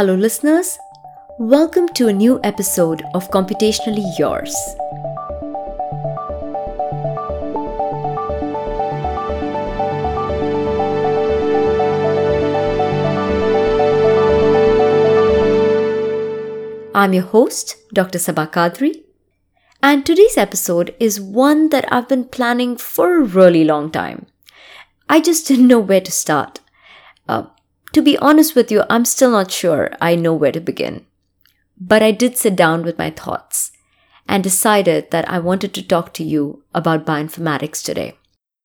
Hello listeners, welcome to a new episode of Computationally Yours. I'm your host, Dr. Sabha Kadri, and today's episode is one that I've been planning for a really long time. I just didn't know where to start. To be honest with you, I'm still not sure I know where to begin. But I did sit down with my thoughts and decided that I wanted to talk to you about bioinformatics today.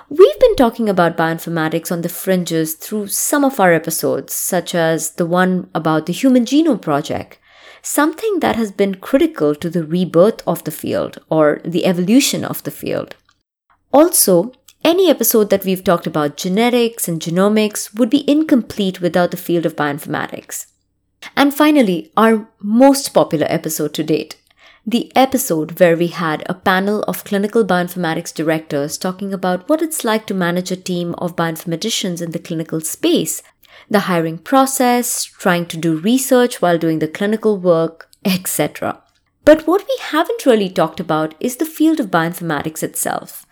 We've been talking about bioinformatics on the fringes through some of our episodes, such as the one about the Human Genome Project, something that has been critical to the rebirth of the field or the evolution of the field. Also, any episode that we've talked about genetics and genomics would be incomplete without the field of bioinformatics. And finally, our most popular episode to date, the episode where we had a panel of clinical bioinformatics directors talking about what it's like to manage a team of bioinformaticians in the clinical space, the hiring process, trying to do research while doing the clinical work, etc. But what we haven't really talked about is the field of bioinformatics itself.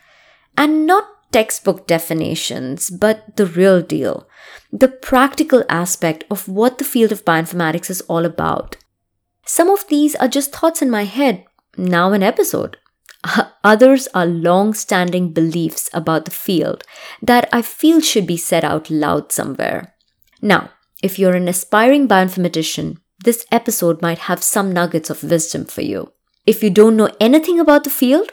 And not textbook definitions, but the real deal, the practical aspect of what the field of bioinformatics is all about. Some of these are just thoughts in my head, now an episode. Others are long-standing beliefs about the field that I feel should be said out loud somewhere. Now, if you're an aspiring bioinformatician, this episode might have some nuggets of wisdom for you. If you don't know anything about the field,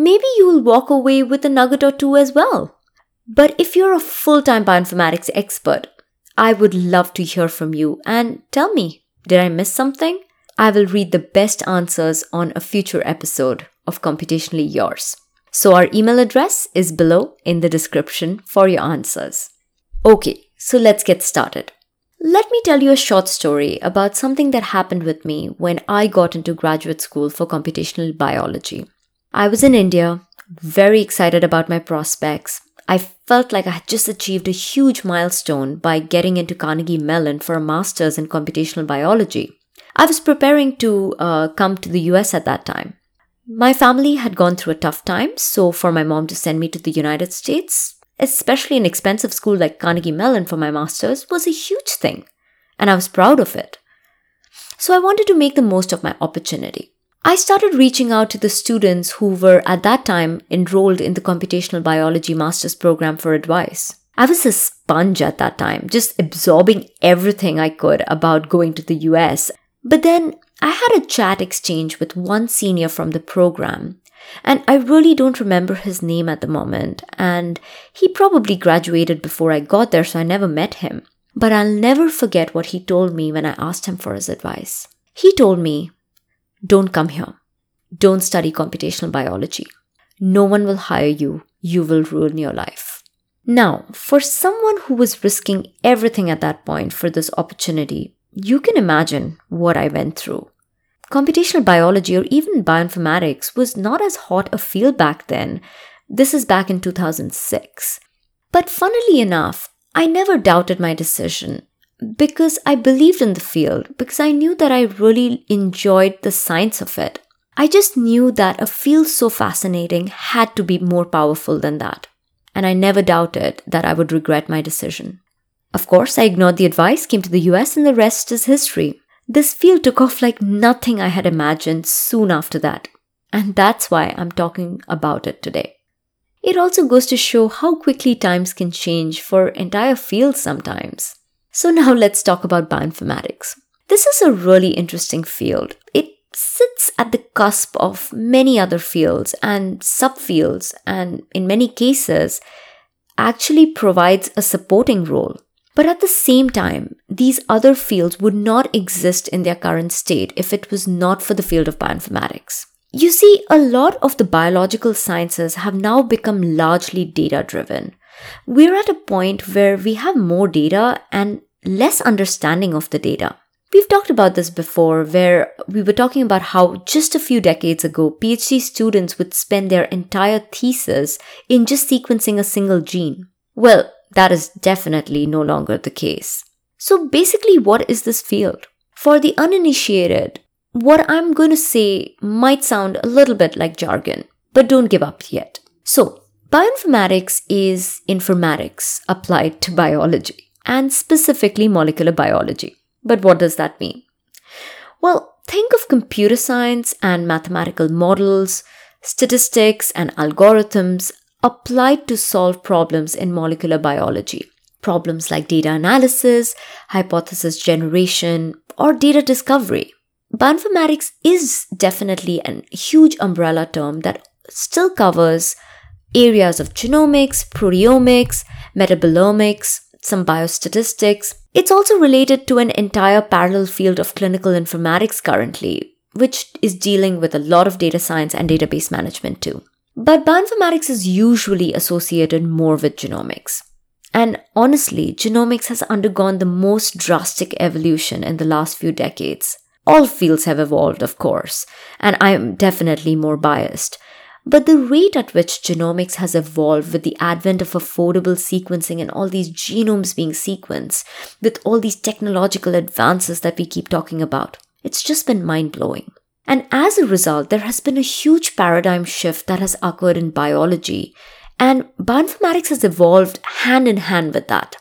maybe you will walk away with a nugget or two as well. But if you're a full-time bioinformatics expert, I would love to hear from you and tell me, did I miss something? I will read the best answers on a future episode of Computationally Yours. So our email address is below in the description for your answers. Okay, so let's get started. Let me tell you a short story about something that happened with me when I got into graduate school for computational biology. I was in India, very excited about my prospects. I felt like I had just achieved a huge milestone by getting into Carnegie Mellon for a master's in computational biology. I was preparing to come to the US at that time. My family had gone through a tough time, so for my mom to send me to the United States, especially an expensive school like Carnegie Mellon for my master's, was a huge thing, and I was proud of it. So I wanted to make the most of my opportunity. I started reaching out to the students who were at that time enrolled in the computational biology master's program for advice. I was a sponge at that time, just absorbing everything I could about going to the US. But then I had a chat exchange with one senior from the program, and I really don't remember his name at the moment, and he probably graduated before I got there, so I never met him. But I'll never forget what he told me when I asked him for his advice. He told me, "Don't come here. Don't study computational biology. No one will hire you. You will ruin your life." Now, for someone who was risking everything at that point for this opportunity, you can imagine what I went through. Computational biology or even bioinformatics was not as hot a field back then. This is back in 2006. But funnily enough, I never doubted my decision, because I believed in the field, because I knew that I really enjoyed the science of it. I just knew that a field so fascinating had to be more powerful than that. And I never doubted that I would regret my decision. Of course, I ignored the advice, came to the US, and the rest is history. This field took off like nothing I had imagined soon after that. And that's why I'm talking about it today. It also goes to show how quickly times can change for entire fields sometimes. So now let's talk about bioinformatics. This is a really interesting field. It sits at the cusp of many other fields and subfields, and in many cases, actually provides a supporting role. But at the same time, these other fields would not exist in their current state if it was not for the field of bioinformatics. You see, a lot of the biological sciences have now become largely data-driven. We're at a point where we have more data and less understanding of the data. We've talked about this before, where we were talking about how just a few decades ago, PhD students would spend their entire thesis in just sequencing a single gene. Well, that is definitely no longer the case. So basically, what is this field? For the uninitiated, what I'm going to say might sound a little bit like jargon, but don't give up yet. So, bioinformatics is informatics applied to biology, and specifically molecular biology. But what does that mean? Well, think of computer science and mathematical models, statistics and algorithms applied to solve problems in molecular biology. Problems like data analysis, hypothesis generation, or data discovery. Bioinformatics is definitely a huge umbrella term that still covers areas of genomics, proteomics, metabolomics, some biostatistics. It's also related to an entire parallel field of clinical informatics currently, which is dealing with a lot of data science and database management too. But bioinformatics is usually associated more with genomics. And honestly, genomics has undergone the most drastic evolution in the last few decades. All fields have evolved, of course, and I'm definitely more biased. But the rate at which genomics has evolved with the advent of affordable sequencing and all these genomes being sequenced, with all these technological advances that we keep talking about, it's just been mind-blowing. And as a result, there has been a huge paradigm shift that has occurred in biology, and bioinformatics has evolved hand in hand with that.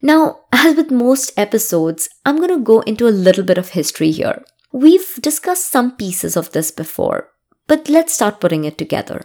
Now, as with most episodes, I'm going to go into a little bit of history here. We've discussed some pieces of this before, but let's start putting it together.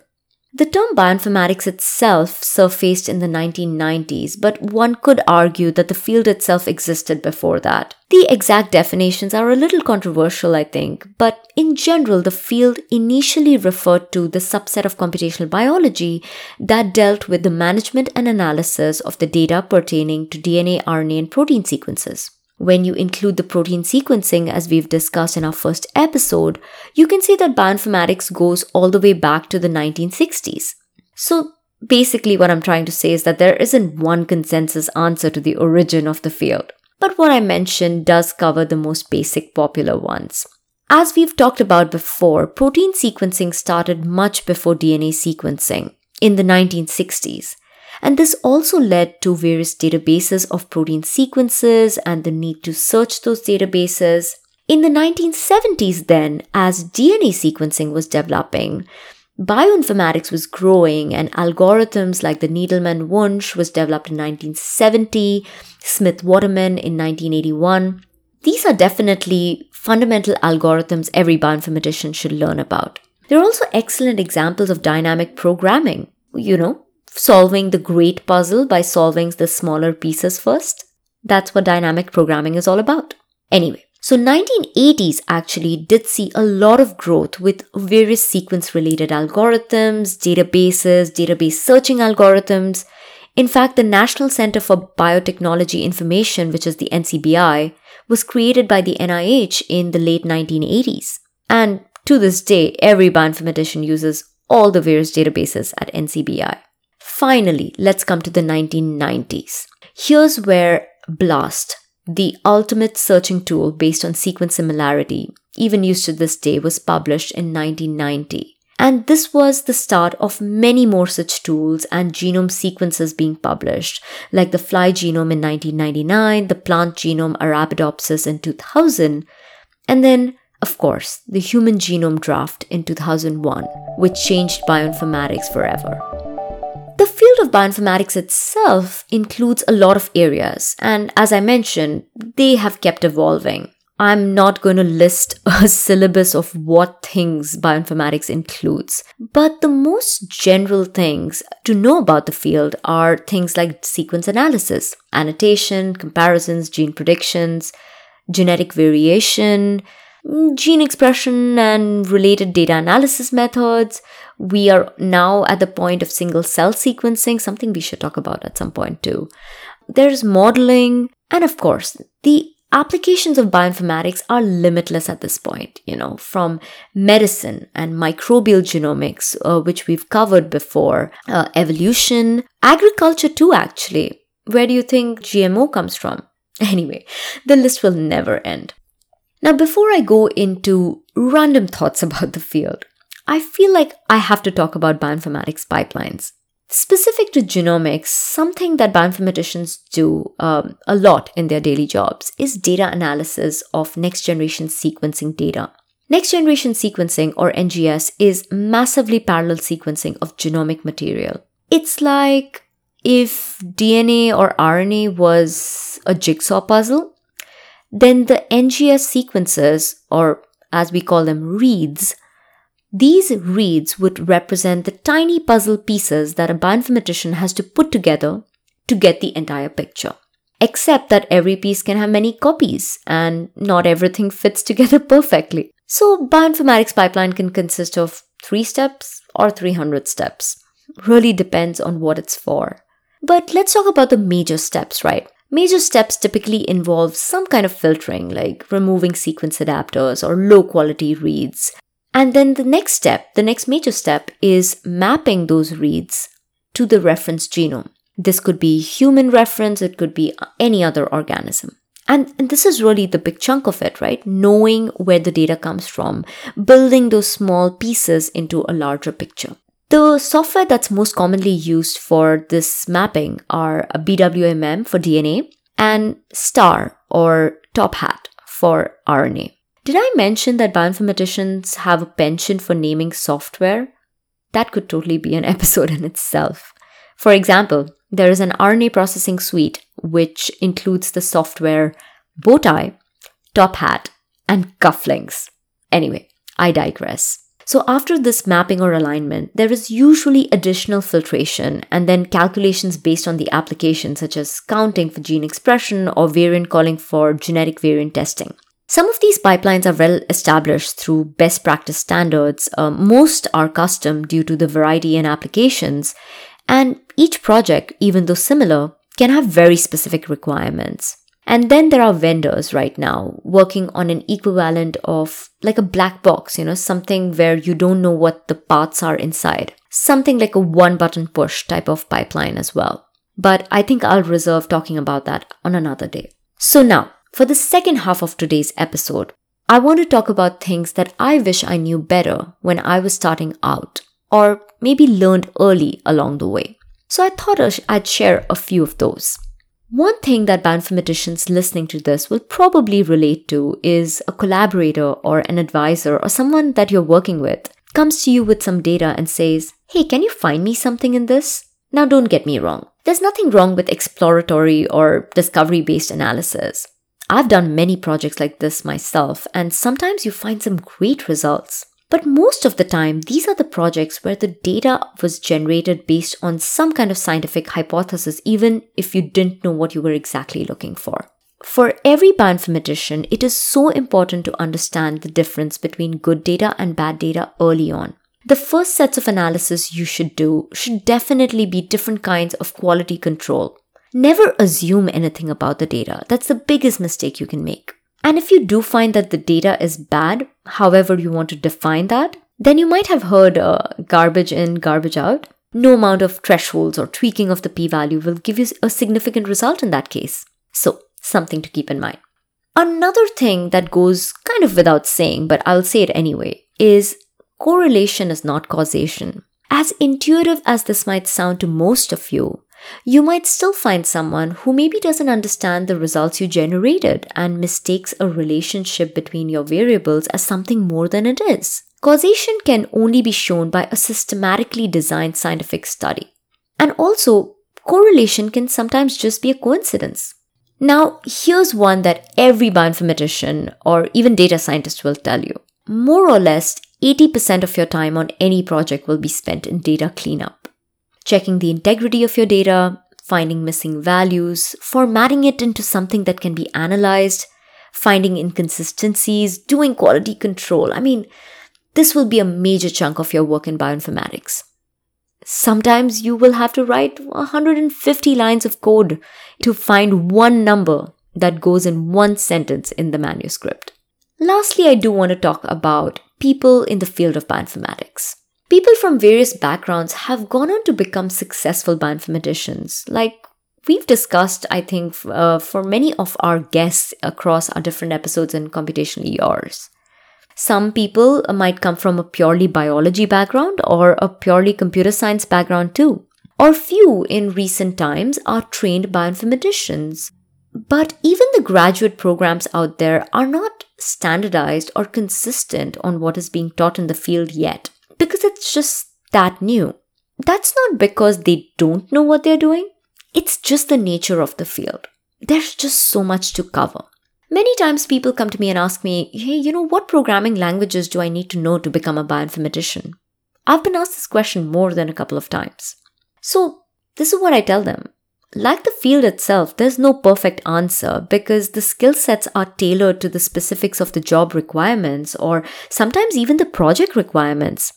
The term bioinformatics itself surfaced in the 1990s, but one could argue that the field itself existed before that. The exact definitions are a little controversial, I think, but in general, the field initially referred to the subset of computational biology that dealt with the management and analysis of the data pertaining to DNA, RNA, and protein sequences. When you include the protein sequencing, as we've discussed in our first episode, you can see that bioinformatics goes all the way back to the 1960s. So basically what I'm trying to say is that there isn't one consensus answer to the origin of the field. But what I mentioned does cover the most basic popular ones. As we've talked about before, protein sequencing started much before DNA sequencing in the 1960s. And this also led to various databases of protein sequences and the need to search those databases. In the 1970s then, as DNA sequencing was developing, bioinformatics was growing and algorithms like the Needleman-Wunsch was developed in 1970, Smith-Waterman in 1981. These are definitely fundamental algorithms every bioinformatician should learn about. There are also excellent examples of dynamic programming, solving the great puzzle by solving the smaller pieces first. That's what dynamic programming is all about. Anyway, so 1980s actually did see a lot of growth with various sequence-related algorithms, databases, database searching algorithms. In fact, the National Center for Biotechnology Information, which is the NCBI, was created by the NIH in the late 1980s. And to this day, every bioinformatician uses all the various databases at NCBI. Finally, let's come to the 1990s. Here's where BLAST, the ultimate searching tool based on sequence similarity, even used to this day, was published in 1990. And this was the start of many more such tools and genome sequences being published, like the fly genome in 1999, the plant genome Arabidopsis in 2000, and then, of course, the Human Genome Project in 2001, which changed bioinformatics forever. The field of bioinformatics itself includes a lot of areas, and as I mentioned, they have kept evolving. I'm not going to list a syllabus of what things bioinformatics includes, but the most general things to know about the field are things like sequence analysis, annotation, comparisons, gene predictions, genetic variation, gene expression and related data analysis methods. We are now at the point of single cell sequencing, something we should talk about at some point too. There's modeling, and of course, the applications of bioinformatics are limitless at this point, from medicine and microbial genomics, which we've covered before, evolution, agriculture too actually. Where do you think GMO comes from? Anyway, the list will never end. Now, before I go into random thoughts about the field, I feel like I have to talk about bioinformatics pipelines. Specific to genomics, something that bioinformaticians do a lot in their daily jobs is data analysis of next-generation sequencing data. Next-generation sequencing, or NGS, is massively parallel sequencing of genomic material. It's like if DNA or RNA was a jigsaw puzzle, then the NGS sequences, or as we call them, reads, these reads would represent the tiny puzzle pieces that a bioinformatician has to put together to get the entire picture. Except that every piece can have many copies and not everything fits together perfectly. So bioinformatics pipeline can consist of 3 steps or 300 steps. Really depends on what it's for. But let's talk about the major steps, right? Major steps typically involve some kind of filtering, like removing sequence adapters or low-quality reads. And then the next major step is mapping those reads to the reference genome. This could be human reference, it could be any other organism. And this is really the big chunk of it, right? Knowing where the data comes from, building those small pieces into a larger picture. The software that's most commonly used for this mapping are BWA-MEM for DNA and STAR or TopHat for RNA. Did I mention that bioinformaticians have a penchant for naming software? That could totally be an episode in itself. For example, there is an RNA processing suite which includes the software Bowtie, TopHat, and Cufflinks. Anyway, I digress. So after this mapping or alignment, there is usually additional filtration and then calculations based on the application, such as counting for gene expression or variant calling for genetic variant testing. Some of these pipelines are well established through best practice standards. Most are custom due to the variety in applications, and each project, even though similar, can have very specific requirements. And then there are vendors right now working on an equivalent of like a black box, something where you don't know what the parts are inside. Something like a one-button push type of pipeline as well. But I think I'll reserve talking about that on another day. So now, for the second half of today's episode, I want to talk about things that I wish I knew better when I was starting out, or maybe learned early along the way. So I thought I'd share a few of those. One thing that bioinformaticians listening to this will probably relate to is a collaborator or an advisor or someone that you're working with comes to you with some data and says, "Hey, can you find me something in this?" Now, don't get me wrong. There's nothing wrong with exploratory or discovery-based analysis. I've done many projects like this myself, and sometimes you find some great results. But most of the time, these are the projects where the data was generated based on some kind of scientific hypothesis, even if you didn't know what you were exactly looking for. For every bioinformatician, it is so important to understand the difference between good data and bad data early on. The first sets of analysis you should do should definitely be different kinds of quality control. Never assume anything about the data. That's the biggest mistake you can make. And if you do find that the data is bad, however you want to define that, then you might have heard garbage in, garbage out. No amount of thresholds or tweaking of the p-value will give you a significant result in that case. So, something to keep in mind. Another thing that goes kind of without saying, but I'll say it anyway, is correlation is not causation. As intuitive as this might sound to most of you, you might still find someone who maybe doesn't understand the results you generated and mistakes a relationship between your variables as something more than it is. Causation can only be shown by a systematically designed scientific study. And also, correlation can sometimes just be a coincidence. Now, here's one that every bioinformatician or even data scientist will tell you. More or less, 80% of your time on any project will be spent in data cleanup. Checking the integrity of your data, finding missing values, formatting it into something that can be analyzed, finding inconsistencies, doing quality control. I mean, this will be a major chunk of your work in bioinformatics. Sometimes you will have to write 150 lines of code to find one number that goes in one sentence in the manuscript. Lastly, I do want to talk about people in the field of bioinformatics. People from various backgrounds have gone on to become successful bioinformaticians. Like we've discussed, I think, for many of our guests across our different episodes in Computational ERs. Some people might come from a purely biology background or a purely computer science background too. or few in recent times are trained bioinformaticians. But even the graduate programs out there are not standardized or consistent on what is being taught in the field yet, because it's just that new. That's not because they don't know what they're doing. It's just the nature of the field. There's just so much to cover. Many times people come to me and ask me, hey, what programming languages do I need to know to become a bioinformatician? I've been asked this question more than a couple of times. So this is what I tell them. Like the field itself, there's no perfect answer because the skill sets are tailored to the specifics of the job requirements or sometimes even the project requirements.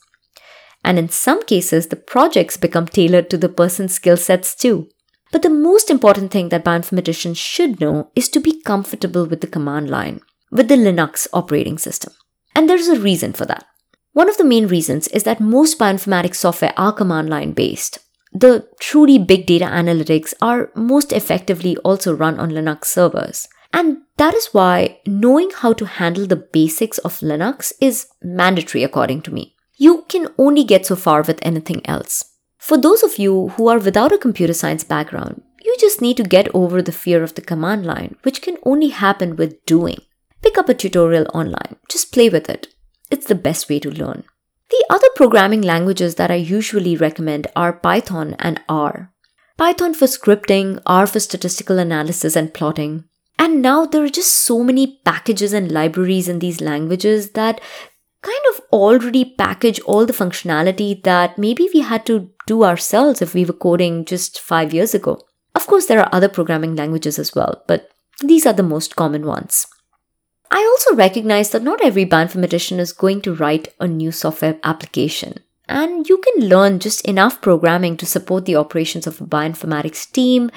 And in some cases, the projects become tailored to the person's skill sets too. But the most important thing that bioinformaticians should know is to be comfortable with the command line, with the Linux operating system. And there's a reason for that. One of the main reasons is that most bioinformatics software are command line based. The truly big data analytics are most effectively also run on Linux servers. And that is why knowing how to handle the basics of Linux is mandatory according to me. You can only get so far with anything else. For those of you who are without a computer science background, you just need to get over the fear of the command line, which can only happen with doing. Pick up a tutorial online. Just play with it. It's the best way to learn. The other programming languages that I usually recommend are Python and R. Python for scripting, R for statistical analysis and plotting. And now there are just so many packages and libraries in these languages that kind of already package all the functionality that maybe we had to do ourselves if we were coding just 5 years ago. Of course, there are other programming languages as well, but these are the most common ones. I also recognize that not every bioinformatician is going to write a new software application, and you can learn just enough programming to support the operations of a bioinformatics team,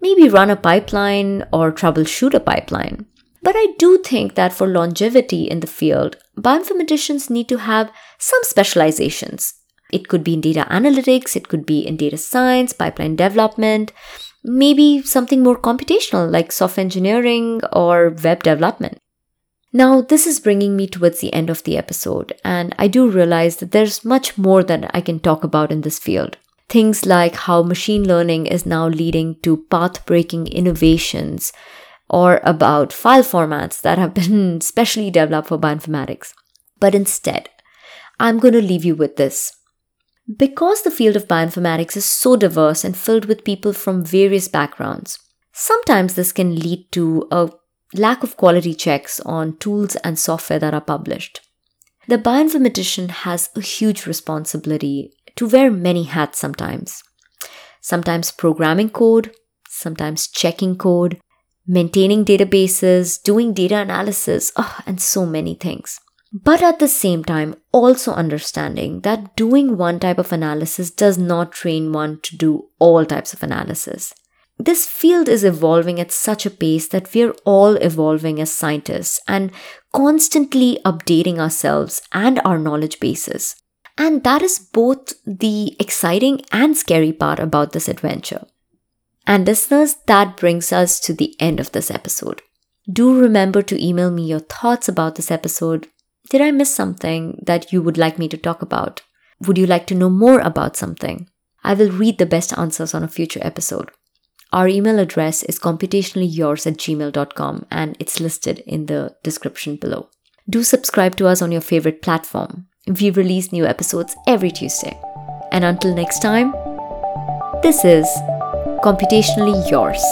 maybe run a pipeline or troubleshoot a pipeline. But I do think that for longevity in the field, bioinformaticians need to have some specializations. It could be in data analytics, it could be in data science, pipeline development, maybe something more computational like software engineering or web development. Now, this is bringing me towards the end of the episode, and I do realize that there's much more that I can talk about in this field. Things like how machine learning is now leading to path-breaking innovations, or about file formats that have been specially developed for bioinformatics. But instead, I'm going to leave you with this. Because the field of bioinformatics is so diverse and filled with people from various backgrounds, sometimes this can lead to a lack of quality checks on tools and software that are published. The bioinformatician has a huge responsibility to wear many hats sometimes. Sometimes programming code, sometimes checking code, maintaining databases, doing data analysis, and so many things. But at the same time, also understanding that doing one type of analysis does not train one to do all types of analysis. This field is evolving at such a pace that we're all evolving as scientists and constantly updating ourselves and our knowledge bases. And that is both the exciting and scary part about this adventure. And listeners, that brings us to the end of this episode. Do remember to email me your thoughts about this episode. Did I miss something that you would like me to talk about? Would you like to know more about something? I will read the best answers on a future episode. Our email address is computationallyyours@gmail.com and it's listed in the description below. Do subscribe to us on your favorite platform. We release new episodes every Tuesday. And until next time, this is Computationally Yours.